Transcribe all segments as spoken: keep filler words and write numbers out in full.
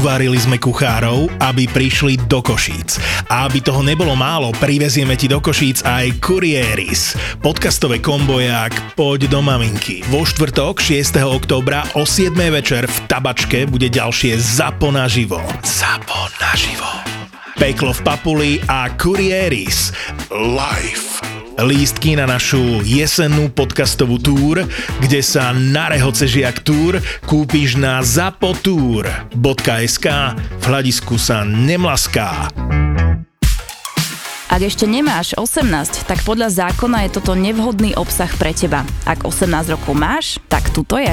uvarili sme kuchárov, aby prišli do Košíc. A aby toho nebolo málo, privezieme ti do Košíc aj Kurieris. Podcastové kombojak Poď do maminky. Vo štvrtok šiesteho októbra o siedmej večer v Tabačke bude ďalšie ZAPO NAŽIVO. ZAPO NAŽIVO. Peklo v Papuli a Kurieris. Life. Lístky na našu jesennú podcastovú túr, kde sa na Rehocežiak túr kúpiš na zapotúr bodka es ká. V hľadisku sa nemlaská. Ak ešte nemáš osemnásť, tak podľa zákona je toto nevhodný obsah pre teba. Ak osemnásť rokov máš, tak tuto je.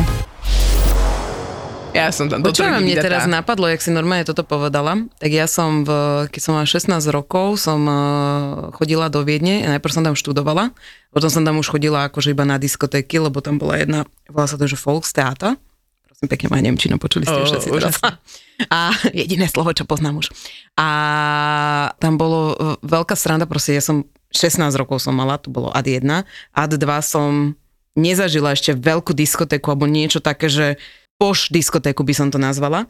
Ja som tam do trhy. Čo mne teraz napadlo, jak si normálne toto povedala, tak ja som, v, keď som mala šestnásť rokov, som chodila do Viedne, najprv som tam študovala, potom som tam už chodila akože iba na diskotéky, lebo tam bola jedna, volá sa to, že Volkstheater. Prosím, pekne má nemčinu, počuli ste už asi teraz. A jediné slovo, čo poznám už. A tam bolo veľká sranda, proste ja som šestnásť rokov som mala, to bolo ad jedna, ad dva som nezažila ešte veľkú diskotéku, alebo niečo také, že poš diskotéku by som to nazvala.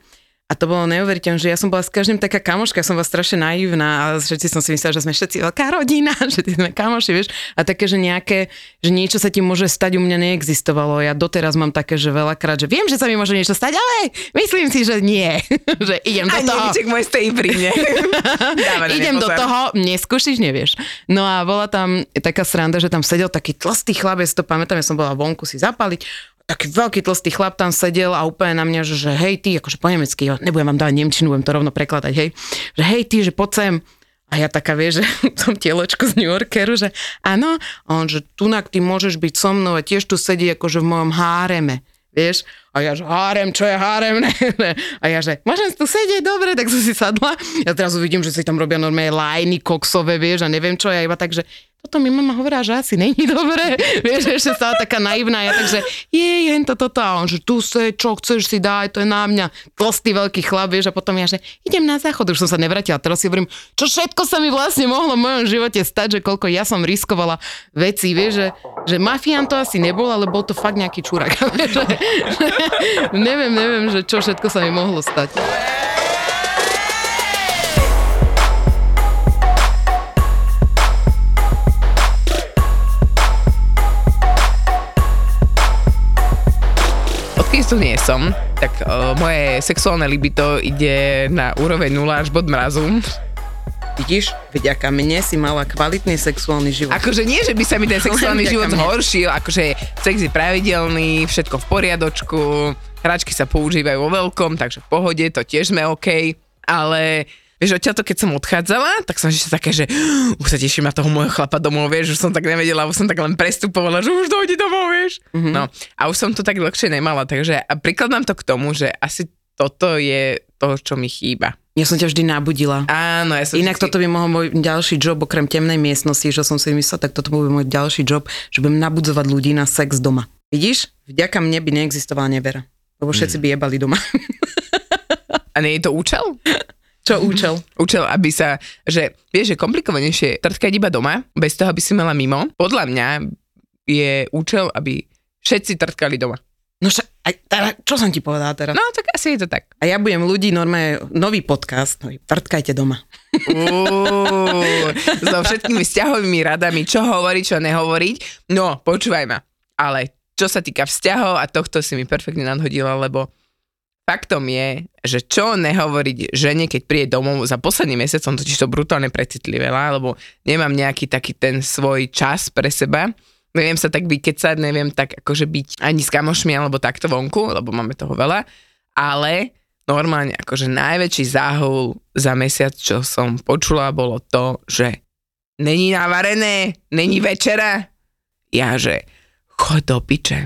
A to bolo neuveriteľné, že ja som bola s každým taká kamoška, som bola strašne naivná a všetci som si myslela, že sme všetci veľká rodina, že ty sme kamoši, vieš. A také, že nejaké, že niečo sa ti môže stať, u mňa neexistovalo. Ja doteraz mám také, že veľakrát, že viem, že sa mi môže niečo stať, ale myslím si, že nie. Že idem do a toho. A nevíček môj stej príne. Idem do toho, neskúšiš, nevieš. No a bola tam taká sranda, že tam sedel taký tlstý chlapec, to pamätám, ja som bola vonku si zapaliť. Taký veľký tlstý chlap tam sedel a úplne na mňa, že, že hej ty, akože po nemecky, ja nebudem vám dávať nemčinu, budem to rovno prekladať, hej, že hej ty, že poď sem. A ja taká, vieš, že som tieločko z New Yorkeru, že áno, a on, že tunak ty môžeš byť so mnou a tiež tu sedí akože v mojom háreme, vieš. A ja, že hárem, čo je hárem, ne, ne. A ja, že môžem tu sedieť, dobre, tak som si sadla. Ja teraz uvidím, že si tam robia normálne lajny, koksové, vieš, a neviem čo, ja iba tak, že toto mi mama hovorila, že asi není dobre, vieš, ešte stále taká naivná, ja takže jej, jen toto, toto, a on, že tu se, čo chceš si daj, to je na mňa, tlstý veľký chlap, vieš, a potom ja, že idem na záchod, už som sa nevrátila, teraz si hovorím, čo všetko sa mi vlastne mohlo v mojom živote stať, že koľko ja som riskovala veci, vieš, že, že mafián to asi nebol, ale bol to fakt nejaký čurák, vieš, že, že neviem, neviem, že čo všetko sa mi mohlo stať. Odkedy tu nie som, tak uh, moje sexuálne libido ide na úroveň nula až bod mrazu. Vidíš, veď aká mne si mala kvalitný sexuálny život. Akože nie, že by sa mi ten sexuálny život zhoršil, akože sex je pravidelný, všetko v poriadočku, hračky sa používajú vo veľkom, takže v pohode, to tiež sme OK, ale vieš, odtiaľto, keď som odchádzala, tak som ešte také, že už sa teším na toho môjho chlapa domov, vieš, už som tak nevedela, už som tak len prestupovala, že už dojde domov, vieš. Mm-hmm. No, a už som to tak dlhšie nemala, takže a prikladám to k tomu, že asi toto je to, čo mi chýba. Ja som ťa vždy nabudila. Áno, ja som Inak vždy... toto by mohol môj ďalší job, okrem temnej miestnosti, že som si myslela, tak toto by môj ďalší job, že budem nabudzovať ľudí na sex doma. Vidíš? Vďaka mne by neexistovala nevera. Lebo všetci hmm. by jebali doma. A nie je to účel? Čo účel? Účel, aby sa, že vieš, že komplikovanejšie trtkať iba doma, bez toho, aby si mala mimo. Podľa mňa je účel, aby všetci trtkali doma. No však, čo som ti povedala teraz? No, tak asi je to tak. A ja budem ľudí normálne, nový podcast, nový, trtkajte doma. Uuu, so všetkými vzťahovými radami, čo hovoriť, čo nehovoriť. No, počúvaj ma. Ale čo sa týka vzťahov, a tohto si mi perfektne nadhodila, lebo faktom je, že čo nehovoriť žene, keď príde domov, za posledný mesiac som totiž to brutálne precitlivela, lebo nemám nejaký taký ten svoj čas pre seba. Neviem sa tak vykecať, neviem tak akože byť ani s kamošmi alebo takto vonku, lebo máme toho veľa, ale normálne akože najväčší záhul za mesiac, čo som počula, bolo to, že není navarené, není večera. Ja, že choď do piče.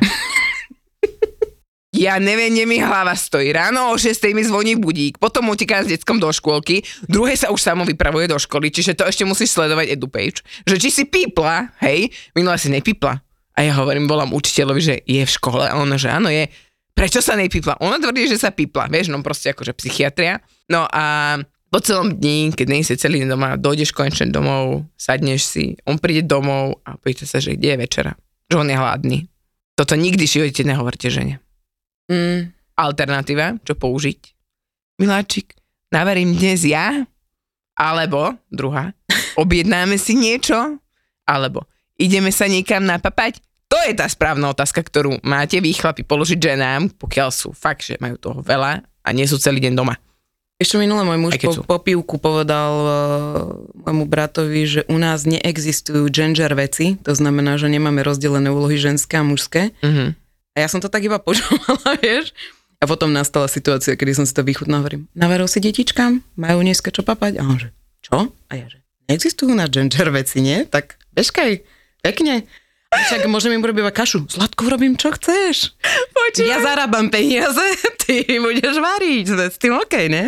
Ja neviem, kde mi hlava stojí. Ráno o šestej mi zvoní budík, potom utíkam s deckom do škôlky, druhé sa už samo vypravuje do školy, čiže to ešte musíš sledovať EduPage. Že či si pípla, hej, minule si nepípla. A ja hovorím, volám učiteľovi, že je v škole a ona, že áno je. Prečo sa nepípla? Ona tvrdí, že sa pípla, vieš, no proste akože psychiatria. No a po celom dni, keď nejsi celý deň doma, dojdeš konečne domov, sadneš si, on príde domov a pýta sa, že kde je večera, že on je hladný. Toto nikdy v živote nehovorte žene. Mm. Alternatíva, čo použiť? miláčik, navarím dnes ja, alebo druhá, objednáme si niečo, alebo ideme sa niekam napapať. To je tá správna otázka, ktorú máte vy chlapi položiť ženám, pokiaľ sú fakt, že majú toho veľa a nie sú celý deň doma. Ešte minule môj muž po, po pivku povedal uh, môjmu bratovi, že u nás neexistujú gender veci, to znamená, že nemáme rozdelené úlohy ženské a mužské. Uh-huh. A ja som to tak iba počúvala, vieš. A potom nastala situácia, kedy som si to vychutnala, hovorím, navaril si detičkám, majú dneska čo papať? A on že, čo? A ja že, neexistujú na gender veci, nie? Tak bežkaj, pekne. A však môžem im urobiť iba kašu. Zlatku, robím, čo chceš. Počujem. Ja zarábam peniaze, ty budeš variť. S tým okej, okay, ne?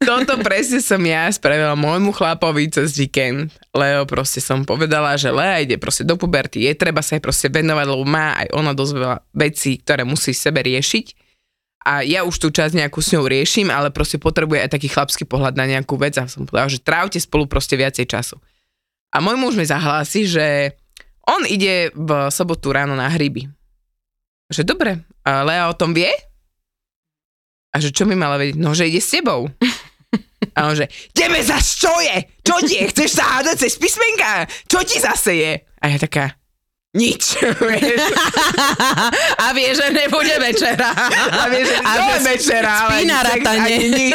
Toto presne som ja spravila môjmu chlapovi cez víkend. Leo proste som povedala, že Lea ide proste do puberty. Je treba sa jej proste venovať, lebo má aj ona dosť veľa vecí, ktoré musí sebe riešiť. A ja už tú časť nejakú s ňou riešim, ale proste potrebuje aj taký chlapský pohľad na nejakú vec. A som povedala, že trávte spolu proste viacej času. A môj muž mi zahlási, že on ide v sobotu ráno na hryby. Že dobre, a Lea o tom vie? A že čo mi mala vedieť? No, že ide s tebou. A on že, ideme zas, čo je? Čo ti je? Chceš sa hádať cez písmenka? Čo ti zase je? A ja taká, nič. A vie, že nebude večera. A vie, že nebude večera. Spína ratanie.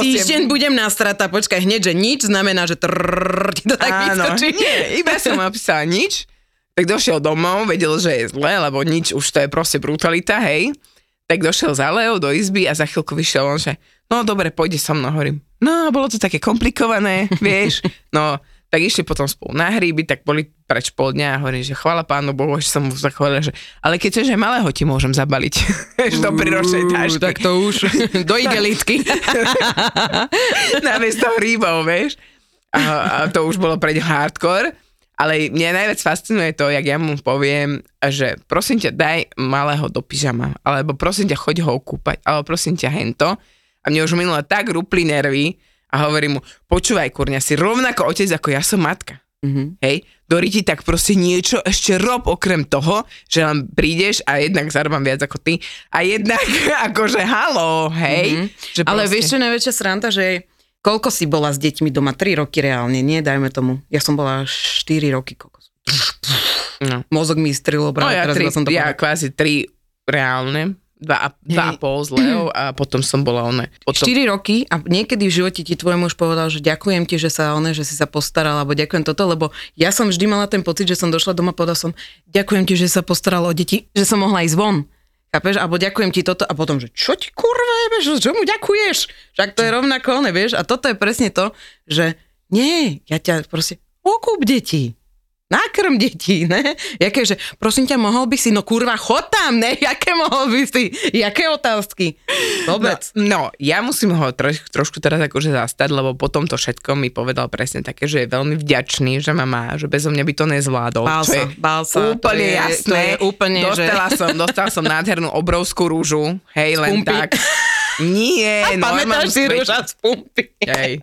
Týždeň budem na strata. Počkaj, hneď, že nič znamená, že trrrr, ti to tak vyskočí. Nie, iba som napísala nič. Tak došiel domov, vedel, že je zle, lebo nič, už to je proste brutalita, hej. Tak došiel za Leo do izby a za chvíľku vyšiel on, že no dobre, pôjde so mnou, hovorím. No, bolo to také komplikované, vieš. No, tak išli potom spolu na hríby, tak boli preč pol dňa a hovorím, že chvála pánu Bohu, že som mu zachovala, že ale keď chceš aj malého ti môžem zabaliť. Ešte do príročnej tášky. Tak to už, do igelitky. Namiesto hríbov, vieš. A, a to už bolo preď hardcore. Ale mňa najviac fascinuje to, jak ja mu poviem, že prosím ťa, daj malého do pyžama, alebo prosím ťa, choď ho kúpať, alebo prosím ťa, hento. A mne už minula tak rúpli nervy a hovorím mu, počúvaj, kurňa, si rovnako otec, ako ja som matka. Mm-hmm. Hej, Dori ti tak proste niečo ešte rob okrem toho, že len prídeš a jednak zarábam viac ako ty a jednak akože halo, hej. Mm-hmm. Ale proste vieš, čo najväčšia sranda, že koľko si bola s deťmi doma? tri roky reálne, nie? Dajme tomu. Ja som bola štyri roky. Kokos. No. Mozog mi strilo. Bráva, no ja, teraz tri, som to ja kvázi tri reálne. dva a pol s Leou a potom som bola ona. Potom štyri roky a niekedy v živote ti tvoj muž povedal, že ďakujem ti, že sa ona, že si sa postarala, alebo ďakujem toto, lebo ja som vždy mala ten pocit, že som došla doma a povedal som, ďakujem ti, že sa postarala o deti, že som mohla ísť von. Chápeš? Alebo ďakujem ti toto a potom, že čo ti kurva jebeš, čo mu ďakuješ? Však to je rovnako, nevieš? A toto je presne to, že nie, ja ťa proste okúp deti, nakrm deti, ne? Jaké, že prosím ťa, mohol by si, no kurva, chod tam, ne? Jaké mohol by si? Jaké otázky? Vôbec. No, no, ja musím ho troš, trošku teraz akože zastať, lebo po tomto všetkom mi povedal presne také, že je veľmi vďačný, že ma má, že bezo mňa by to nezvládol. Bál sa, bál sa. Úplne to je, jasné. To je úplne, dostala že som, dostala som nádhernú obrovskú rúžu, hej, z len pumpy. Tak. Nie, no. A pamätáš si rúža z pumpy. Hej.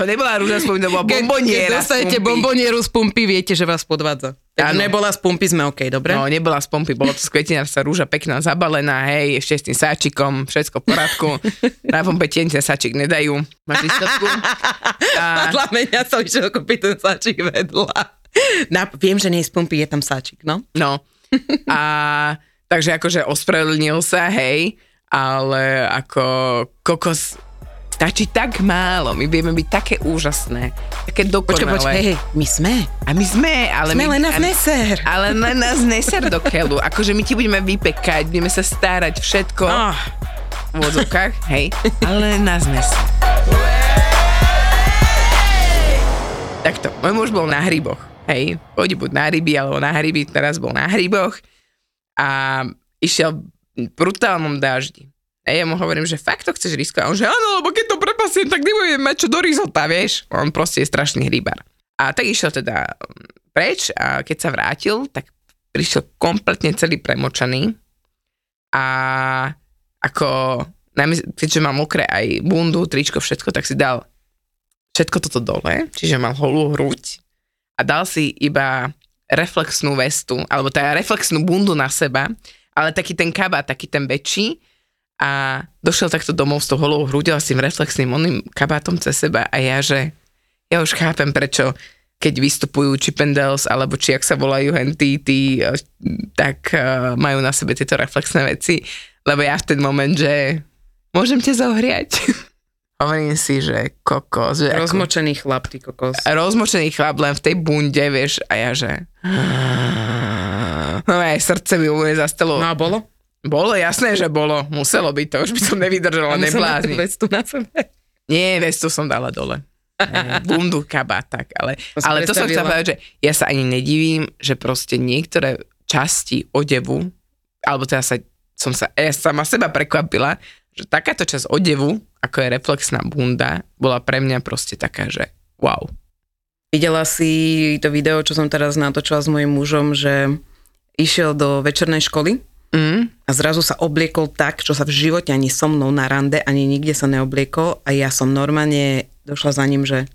To nebola rúža z pumpy, to bola bomboniera. Keď dostanete bombonieru z pumpy, viete, že vás podvádza. A nebola z pumpy, sme OK, dobre? No, nebola z pumpy, bola to skvetinárska rúža, pekná, zabalená, hej, ešte s tým sáčikom, všetko v poriadku. Na pompetienci sáčik nedajú. Máš výstupku? A podľa mňa som išiel kúpiť ten sáčik vedľa. Na, viem, že nie z pumpy, je tam sáčik, no? No. A takže akože ospravedlnil sa, hej, ale ako kokos, stačí tak málo, my vieme byť také úžasné, také dokonalé. Počkaj, počkaj, hej, my sme. A my sme, ale sme my len nás neser. Ale len nás neser do keľu, akože my ti budeme vypekať, budeme sa starať všetko oh. v vodzovkách, hej, ale len nás neser. Takto, môj muž bol na hryboch, hej, pôjde buď na ryby, alebo na hryby, teraz bol na hryboch a išiel brutálnom dáždi. A ja mu hovorím, že fakt to chceš riskovať. A on že áno, lebo keď to prepasím, tak nebudem mať čo do rizota, vieš. On proste je strašný hríbar. A tak išiel teda preč a keď sa vrátil, tak prišiel kompletne celý premočaný. A ako, keďže mal mokré aj bundu, tričko, všetko, tak si dal všetko toto dole, čiže mal holú hruď a dal si iba reflexnú vestu, alebo teda reflexnú bundu na seba, ale taký ten kabát, taký ten väčší a došiel takto domov s tou holou hrúďou s tým reflexným oným kabátom cez seba a ja, že ja už chápem, prečo keď vystupujú Chip and Dales, alebo či ak sa volajú henty, tí, tak uh, majú na sebe tieto reflexné veci, lebo ja v ten moment, že môžem ťa zohriať. Hovorím si, že kokos. Že rozmočený ako... chlap, ty kokos. Rozmočený chlap len v tej bunde, vieš, a ja, že... No aj srdce mi úplne zastalo. No a bolo? Bolo, jasné, že bolo. Muselo byť to, už by som nevydržala, neblázni. A musela vestu na sebe? Nie, vestu som dala dole. Bundu, kabát, tak, ale to ale to som chcela povedať, že ja sa ani nedivím, že proste niektoré časti odevu, alebo teda sa, som sa, ja sama seba prekvapila, že takáto časť odevu, ako je reflexná bunda, bola pre mňa proste taká, že wow. Videla si to video, čo som teraz natočila s mojím mužom, že išiel do večernej školy mm. a zrazu sa obliekol tak, čo sa v živote ani so mnou na rande, ani nikde sa neobliekol a ja som normálne došla za ním, že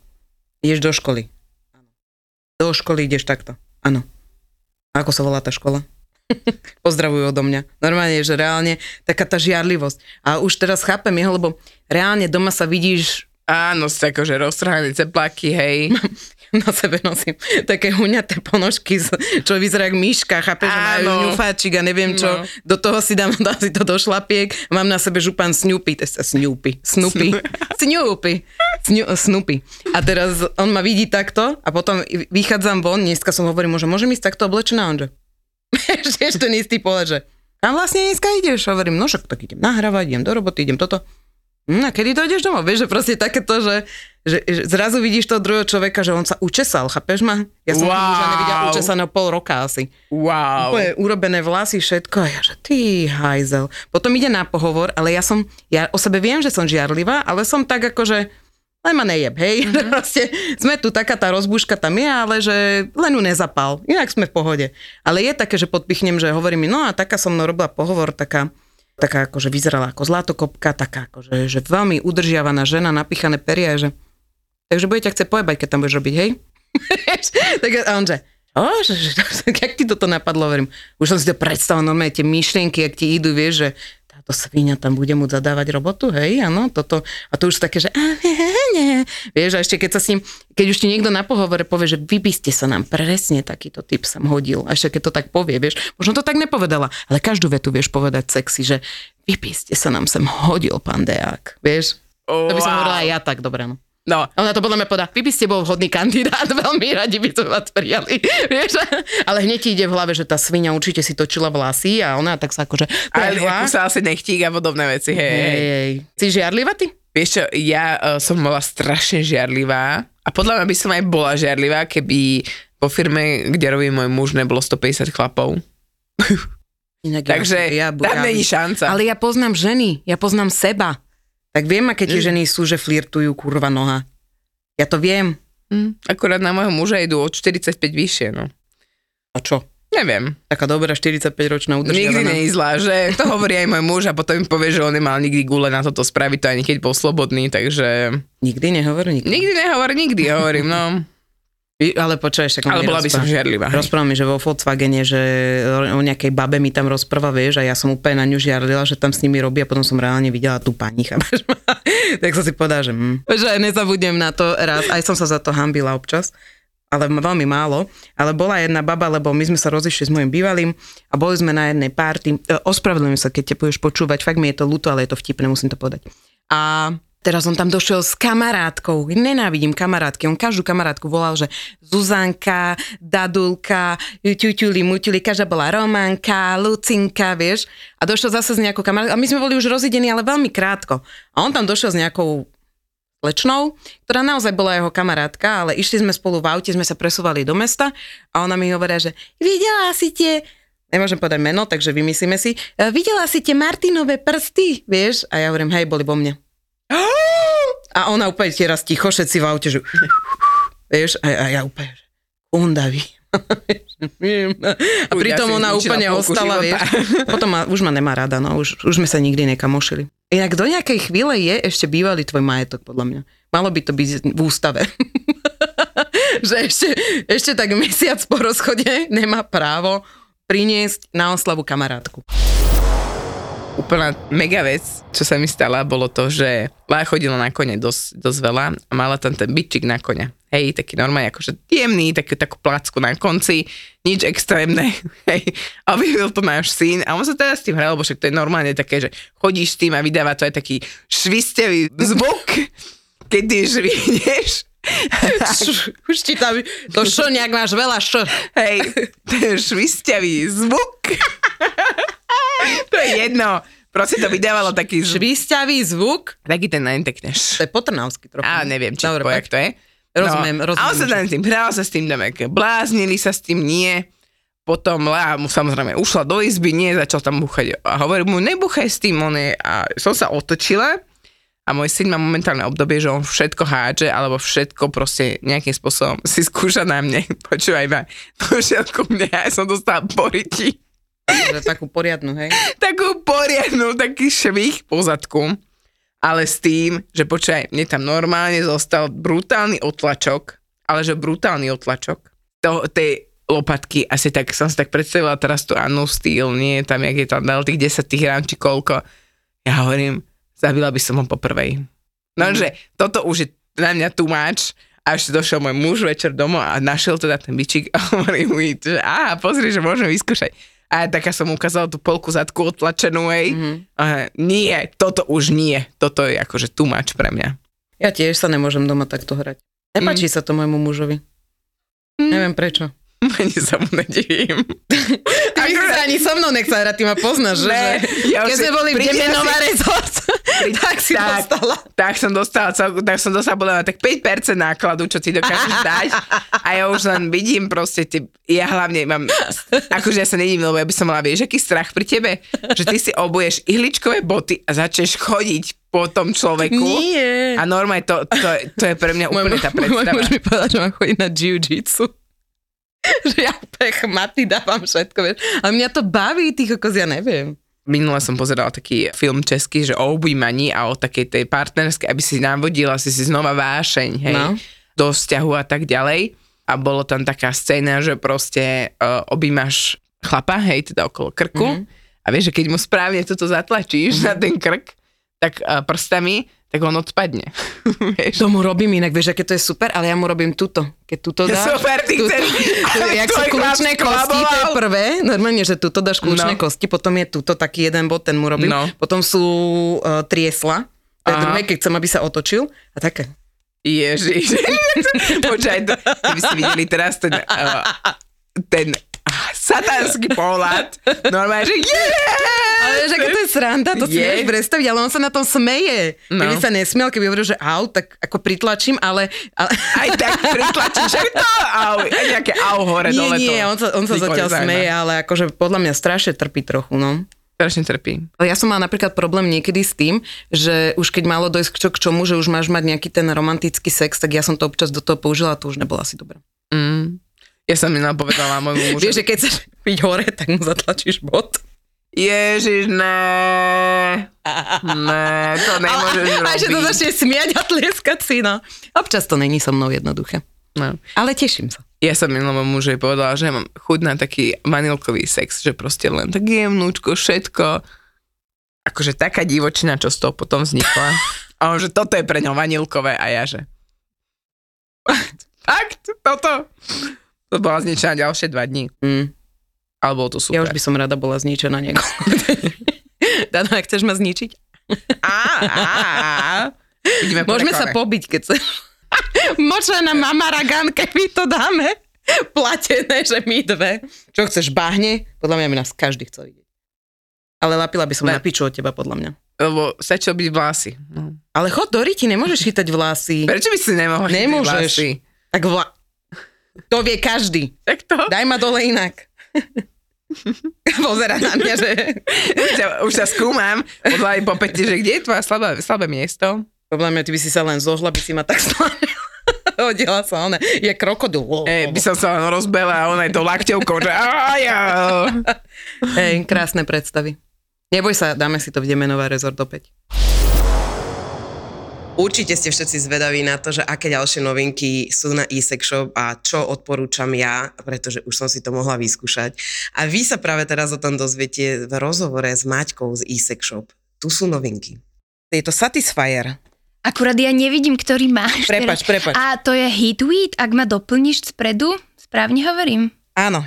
ideš do školy. Do školy ideš takto. Áno. A ako sa volá tá škola? Pozdravujú odo mňa. Normálne, že reálne taká tá žiarlivosť. A už teraz chápem jeho, lebo reálne doma sa vidíš... Áno, akože roztrhané cepláky, hej. Na sebe nosím také huňaté ponožky, čo vyzerá jak myška, chápeš, že majú ňufáčik a neviem čo. No. Do toho si dám, dám si to do šlapiek. Mám na sebe župan Snoopy. Snoopy. Snoopy. Snoopy. Snoopy. A teraz on ma vidí takto a potom vychádzam von, dneska som hovorím, že môžem ísť takto oblečená, onže. Ešte ten istý pohľad, že a vlastne dneska ideš, hovorím, no však tak idem nahrávať, idem do roboty, idem toto. No a kedy to ideš domov? Vieš, že proste takéto, že, že, že zrazu vidíš toho druhého človeka, že on sa učesal, chápeš ma? Ja som wow. už nevidela učesaného pol roka asi. Wow. Úplne urobené vlasy, všetko. A ja, že ty hajzel. Potom ide na pohovor, ale ja som, ja o sebe viem, že som žiarlivá, ale som tak akože len ma nejeb, hej. Mm-hmm. Proste sme tu, taká tá rozbúška tam je, ale že len ju nezapal. Inak sme v pohode. Ale je také, že podpichnem, že hovorí mi, no a taká som mnou robila pohovor, taká, taká akože vyzerala ako zlatokopka, taká akože že veľmi udržiavaná žena, napichané peria, že takže bude ťa chce pojebať, keď tam budeš robiť, hej? Tak a on že, o, že, že, jak ti toto napadlo, verím. Už som si to predstavila, normálne tie myšlienky, jak ti idú, vieš, že to svinia tam bude mu zadávať robotu, hej, áno, toto. A to už také, že a, nie, vieš, a ešte keď sa s ním, keď už ti niekto na pohovore povie, že vy by ste sa nám presne takýto typ som hodil, a ešte keď to tak povie, vieš, možno to tak nepovedala, ale každú vetu vieš povedať sexy, že vy by ste sa nám sem hodil, pán Deák, vieš. Oh, to by som wow. hovorila aj ja tak, dobre, no. No. Ona to podľa mňa podá, vy by ste bol vhodný kandidát, veľmi radi by to vás prijali, vieš? Ale hneď ti ide v hlave, že tá svinia určite si točila vlasy a ona tak sa akože... Ale sa asi nechtík a podobné veci, hej. hej, hej. Si žiarlivá ty? Vieš čo, ja uh, som bola strašne žiarlivá a podľa mňa by som aj bola žiarlivá, keby vo firme, kde robí môj muž, nebolo stopäťdesiat chlapov. Inak takže ja, tam ja, není šanca. Ale ja poznám ženy, ja poznám seba. Tak viem, aké tie ženy sú, že flirtujú, kurva noha. Ja to viem. Mm, akurát na môjho muža idú od štyridsaťpäť vyššie, no. A čo? Neviem. Taká dobrá štyridsaťpäťročná udržiavaná. Nikdy neizlá, že? To hovorí aj môj muž a potom mi povie, že on nemal nikdy gule na toto spraviť, to ani keď bol slobodný, takže... Nikdy nehovorí nikdy. Nikdy nehovorí nikdy, hovorím, no... Ale počuješ, tak ale bola by som žiarlivá. Rozpráva mi, že vo Volkswagene, že o nejakej babe mi tam rozpráva, vieš, a ja som úplne na ňu žiarlila, že tam s nimi robí a potom som reálne videla tú pani, chápaš ma? Tak som si povedala, že, hm, že nezabudnem na to raz, aj som sa za to hambila občas, ale veľmi málo, ale bola jedna baba, lebo my sme sa rozišli s mojim bývalým a boli sme na jednej party, ospravedlňujem sa, keď te budeš počúvať, fakt mi je to ľúto, ale je to vtipné, musím to povedať. A teraz on tam došiel s kamarátkou. Nenávidím kamarátky. On každú kamarátku volal, že Zuzanka, Dadulka, Ťuťuli, Muťuli, každá bola Romanka, Lucinka, vieš. A došiel zase s nejakou kamarátkou. A my sme boli už rozidení, ale veľmi krátko. A on tam došiel s nejakou lečnou, ktorá naozaj bola jeho kamarátka, ale išli sme spolu v aute, sme sa presúvali do mesta a ona mi hovorí, že videla si tie... Nemôžem povedať meno, takže vymyslíme si. Videla si tie Martinové prsty, vieš. A ja hovorím, hej, boli po mne. A ona úplne teraz ticho, všetci v aute, že vieš, a, a ja úplne, že onda viem. A pritom ona úplne ostala, vieš. Potom ma, už ma nemá rada, no, už, už sme sa nikdy nekamošili. Inak do nejakej chvíle je ešte bývalý tvoj majetok, podľa mňa. Malo by to byť v ústave. Že ešte, ešte tak mesiac po rozchode nemá právo priniesť na oslavu kamarátku. úplná mega vec, čo sa mi stala, bolo to, že Lá chodila na kone dosť, dosť veľa a mala tam ten bičík na kone. Hej, taký normálne, akože jemný, takú, takú placku na konci, nič extrémne, hej. A vybil to náš syn a on sa teda s tým hral, lebo však to je normálne také, že chodíš s tým a vydáva to aj taký švistevý zvuk, keď ty švíneš. Už ti tam, to šo nejak máš veľa šo. Hej, ten švistevý zvuk. To je jedno. Proste to vydávalo taký zvuk. Švísťavý zvuk. Taký ten najintekneš. To je potrnavský trochu. Á, neviem, či po, jak to je. Rozumiem, no, rozumiem. A on sa tam s tým hral, sa s tým dameké. Bláznili sa s tým, nie. Potom Lá mu samozrejme ušla do izby, nie, začal tam búchať. A hovoril mu, nebúchaj s tým, on je. A som sa otočila a môj syn má momentálne obdobie, že on všetko hádže, alebo všetko proste nejakým spôsobom si skúša na mne. Počúvaj ma, došiel ku mne a ja som dostala poriti. Takú poriadnu, hej? Takú poriadnu, taký švih po zadku, ale s tým, že počkaj, mne tam normálne zostal brutálny otlačok, ale že brutálny otlačok to, tej lopatky, asi tak, som si tak predstavila teraz tu Annu Steel, nie, tam, jak je tam dal tých desať tých rám, či koľko. Ja hovorím, zabila by som ho po prvej. No, mm. že toto už je na mňa tumáč, až došiel môj muž večer domov a našiel teda ten bičík a hovorím mu, že aha, pozri, že môžem vyskúšať. A tak ja som ukázala tú polku zadku otlačenú, hej. Mm-hmm. Aha, nie, toto už nie. Toto je akože tumáč pre mňa. Ja tiež sa nemôžem doma takto hrať. Nepáči mm. sa to môjmu mužovi. Mm. Neviem prečo. Ani sa mu nedivím. Ty by si sa ani so mnou nechcel hrať, ty ma poznáš, že? Ja keď sme boli v Demenová rezort, tak si tak, dostala. Tak som dostala, tak som dostala, bola tak päť percent nákladu, čo ti dokážeš dať. A ja už len vidím proste, ty, ja hlavne mám, akože ja sa nedivím, lebo ja by som mala, vieš, aký strach pri tebe? Že ty si obuješ ihličkové boty a začneš chodiť po tom človeku. Nie. A normálne to, to, to je pre mňa úplne tá predstava. Môj muž mi povedal, že mám chodiť na jiu-jitsu. Že ja úplne chmaty dávam všetko, vieš. Ale mňa to baví, tých kokos, ja neviem. Minule som pozerala taký film český, že o objímaní a o takej tej partnerskej, aby si navodila si si znova vášeň, hej, no. do vzťahu a tak ďalej. A bolo tam taká scéna, že proste uh, objímaš chlapa, hej, teda okolo krku. Mm-hmm. A vieš, že keď mu správne toto zatlačíš mm-hmm. na ten krk, tak uh, prstami, tak on odpadne. Vieš? To mu robím inak, vieš, aké to je super, ale ja mu robím tuto. Keď tuto dáš... Super, ty tuto, chceš... Tuto, jak sú kľúčné kosti, to je prvé. Normálne, že tuto dáš kľúčné no. kosti, potom je tuto taký jeden bod, ten mu robím. No. Potom sú uh, triesla, to je druhé, keď chcem, aby sa otočil. A také. Ježiš. Počkaj, keby ste videli teraz ten... Uh, ten... satánsky pohľad. Normálne, že yeah! Ale že to je sranda, to si yeah. nevieš predstaviť, ale on sa na tom smeje. No. Keby sa nesmiel, keby hovoril, že au, tak ako pritlačím, ale... ale... Aj tak pritlačím, že to au, aj nejaké au hore, dole to. Nie, nie, on sa, on sa zatiaľ smeje, ale akože podľa mňa strašne trpí trochu, no. Strašne trpí. Ja som mala napríklad problém niekedy s tým, že už keď malo dojsť k čomu, že už máš mať nejaký ten romantický sex, tak ja som to občas do toho použila a to už nebolo asi dobré. Mm. Ja som mi napovedala môjmu mužu. Vieš, že keď chceš byť hore, tak mu zatlačíš bod. Ježiš, ne. Ne, to nemôžeš robiť. A že to začne smiať a tlieskať si, no. Občas to není so mnou jednoduché. No. Ale teším sa. Ja som minulom mužovi povedala, že mám chuť na taký vanilkový sex, že proste len tak jemnúčko, všetko. Akože taká divočina, čo z toho potom vznikla. A on, že toto je pre ňo vanilkové a ja, že... Fakt, toto... To bola zničená ďalšie dva dní. Mm. Ale bolo to super. Ja už by som rada bola zničená niekoľko. Dano, ak chceš ma zničiť? Á, á, á. Môžeme sa pobiť, keď sa... Močená mama Ragan, keby to dáme. Platené, že my dve. Čo chceš, bahne? Podľa mňa by nás každý chcel vidieť. Ale lapila by som Le... na piču od teba, podľa mňa. Lebo stačilo byť vlasy. No. Ale chod do ryti, nemôžeš chytať vlasy. Prečo by si nemohol chytať nemôžeš. Vlasy? Tak vla... To vie každý. Tak to? Daj ma dole inak. Pozerá na mňa, že... Už sa, už sa skúmam. Podľa aj po päti, že kde je tvoje slabé, slabé miesto? Podľa mňa, ty by si sa len zohla, by si ma tak slavila. Hodila sa ona. Je krokodil. E, by som sa len rozbela a ona je to lakťovkou. Že... Ej, krásne predstavy. Neboj sa, dáme si to v Demenová rezort opäť. Určite ste všetci zvedaví na to, že aké ďalšie novinky sú na E-sex shop a čo odporúčam ja, pretože už som si to mohla vyskúšať. A vy sa práve teraz o tom dozviete v rozhovore s Maťkou z E-sex shop. Tu sú novinky. Je to Satisfyer. Akurát ja nevidím, ktorý máš. Prepač, teraz. prepač. A to je Heatwave, ak ma doplníš spredu, správne hovorím. Áno.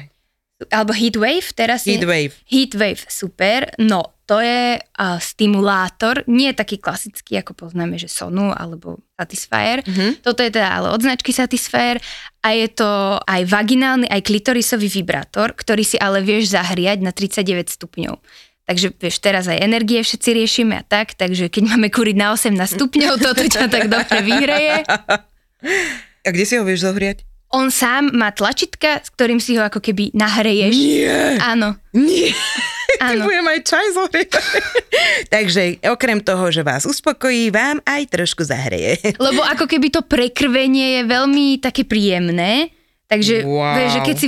Alebo Heatwave, teraz Heatwave. je... Heatwave. Super. No, to je uh, stimulátor, nie je taký klasický, ako poznáme, že Sonu alebo Satisfyer. Mm-hmm. Toto je teda ale od značky Satisfyer a je to aj vaginálny, aj klitorisový vibrátor, ktorý si ale vieš zahriať na tridsaťdeväť stupňov. Takže vieš, teraz aj energie všetci riešime a tak, takže keď máme kuriť na osemnásť stupňov, toto ťa tak dobre vyhreje. A kde si ho vieš zahriať? On sám má tlačidka, s ktorým si ho ako keby nahreješ. Nie! Áno. Nie! Ty budem aj čaj zohrieť. Takže okrem toho, že vás uspokojí, vám aj trošku zahreje. Lebo ako keby to prekrvenie je veľmi také príjemné. Takže wow. Vieš, že keď si...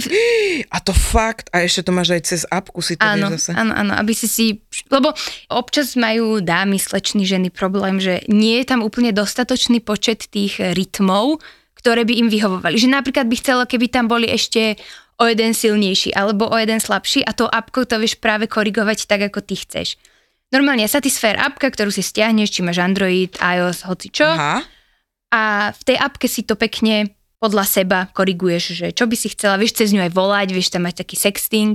A to fakt, a ešte to máš aj cez apku si to áno, vieš zase. Áno, áno, aby si si... Lebo občas majú dámy, slečný ženy problém, že nie je tam úplne dostatočný počet tých rytmov, ktoré by im vyhovovali. Že napríklad by chcelo, keby tam boli ešte... o jeden silnejší, alebo o jeden slabší a tou appkou to vieš práve korigovať tak, ako ty chceš. Normálne je Satisfyer appka, ktorú si stiahneš, či máš Android, iOS, hocičo. Aha. A v tej appke si to pekne podľa seba koriguješ, že čo by si chcela, vieš cez ňu aj volať, vieš tam mať taký sexting.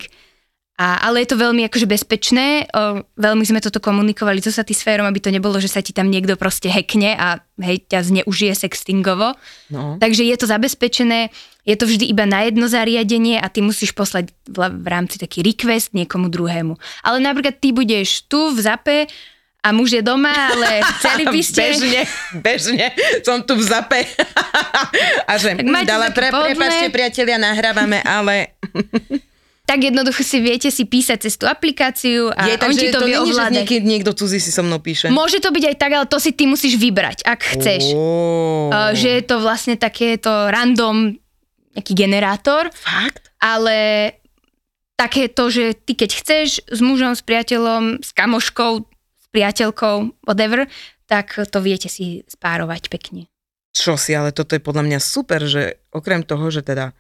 A, ale je to veľmi akože bezpečné, o, veľmi sme toto komunikovali so Satisfyerom, aby to nebolo, že sa ti tam niekto proste hackne a hej, ťa zneužije sextingovo. No. Takže je to zabezpečené, je to vždy iba na jedno zariadenie a ty musíš poslať v, v rámci taký request niekomu druhému. Ale napríklad ty budeš tu v ZAPe a muž je doma, ale chceli by ste... Bežne, bežne, som tu v ZAPe. A že dala, pre, prepáčte priatelia, nahrávame, ale... Tak jednoducho si viete si písať cez tú aplikáciu a je, on ti to, to vie ovládať. Niekto, niekto cudzí si so mnou píše. Môže to byť aj tak, ale to si ty musíš vybrať, ak chceš. Oh. Uh, že je to vlastne takéto random nejaký generátor. Fakt? Ale také to, že ty keď chceš s mužom, s priateľom, s kamoškou, s priateľkou, whatever, tak to viete si spárovať pekne. Čo si, ale toto je podľa mňa super, že okrem toho, že teda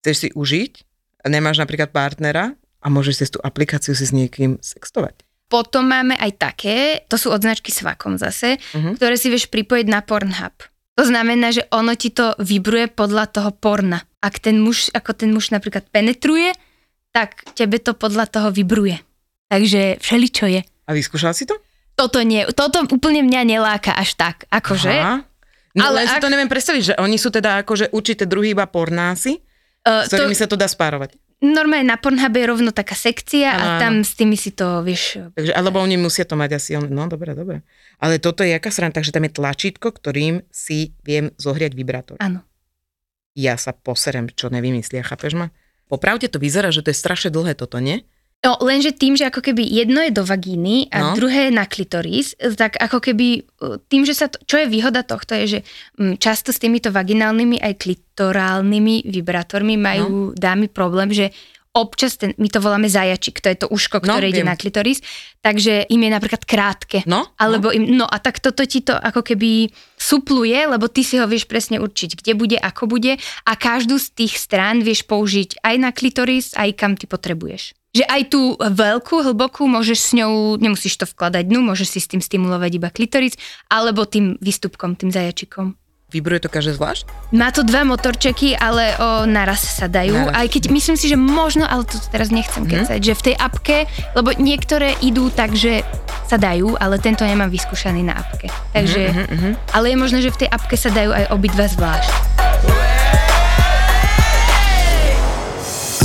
chceš si užiť, nemáš napríklad partnera a môžeš si tú aplikáciu si s niekým sextovať. Potom máme aj také, to sú od značky Svakom zase, uh-huh. ktoré si vieš pripojiť na Pornhub. To znamená, že ono ti to vibruje podľa toho porna. Ak ten muž, ako ten muž napríklad penetruje, tak tebe to podľa toho vibruje. Takže všeličo je. A vyskúšala si to? Toto nie, toto úplne mňa neláka až tak, akože. No, ale ak... si to neviem predstaviť, že oni sú teda akože určité druhy iba pornáci, Uh, s ktorými to, sa to dá spárovať. Normálne na Pornhube je rovno taká sekcia ano, a tam ano. S tými si to, vieš... Takže, alebo oni musia to mať asi... No, dobre, dobre. Ale toto je jaká sranda, takže tam je tlačítko, ktorým si viem zohriať vibrátor. Áno. Ja sa poserem, čo nevymyslia, chápeš ma? Popravde to vyzerá, že to je strašne dlhé toto, nie? No, lenže tým, že ako keby jedno je do vagíny a no. druhé je na klitoris, tak ako keby tým, že sa to, čo je výhoda tohto je, že často s týmito vaginálnymi aj klitorálnymi vibrátormi majú no. dámy problém, že občas, ten, my to voláme zajačik, to je to uško, ktoré no, ide na klitoris, takže im je napríklad krátke. No, alebo no. im, no a tak toto ti to ako keby supluje, lebo ty si ho vieš presne určiť, kde bude, ako bude a každú z tých strán vieš použiť aj na klitoris, aj kam ty potrebuješ. Že aj tú veľkú, hlbokú môžeš s ňou, nemusíš to vkladať dnu, môžeš si s tým stimulovať iba klitoris, alebo tým výstupkom, tým zajačikom. Vybruje to každé zvlášť? Má to dva motorčeky, ale o, naraz sa dajú. Naraz. Aj keď myslím si, že možno, ale to teraz nechcem kecať, hmm. že v tej appke, lebo niektoré idú tak, že sa dajú, ale tento nemám vyskúšaný na appke. Takže, hmm, hmm, hmm. ale je možné, že v tej appke sa dajú aj obidva zvlášť.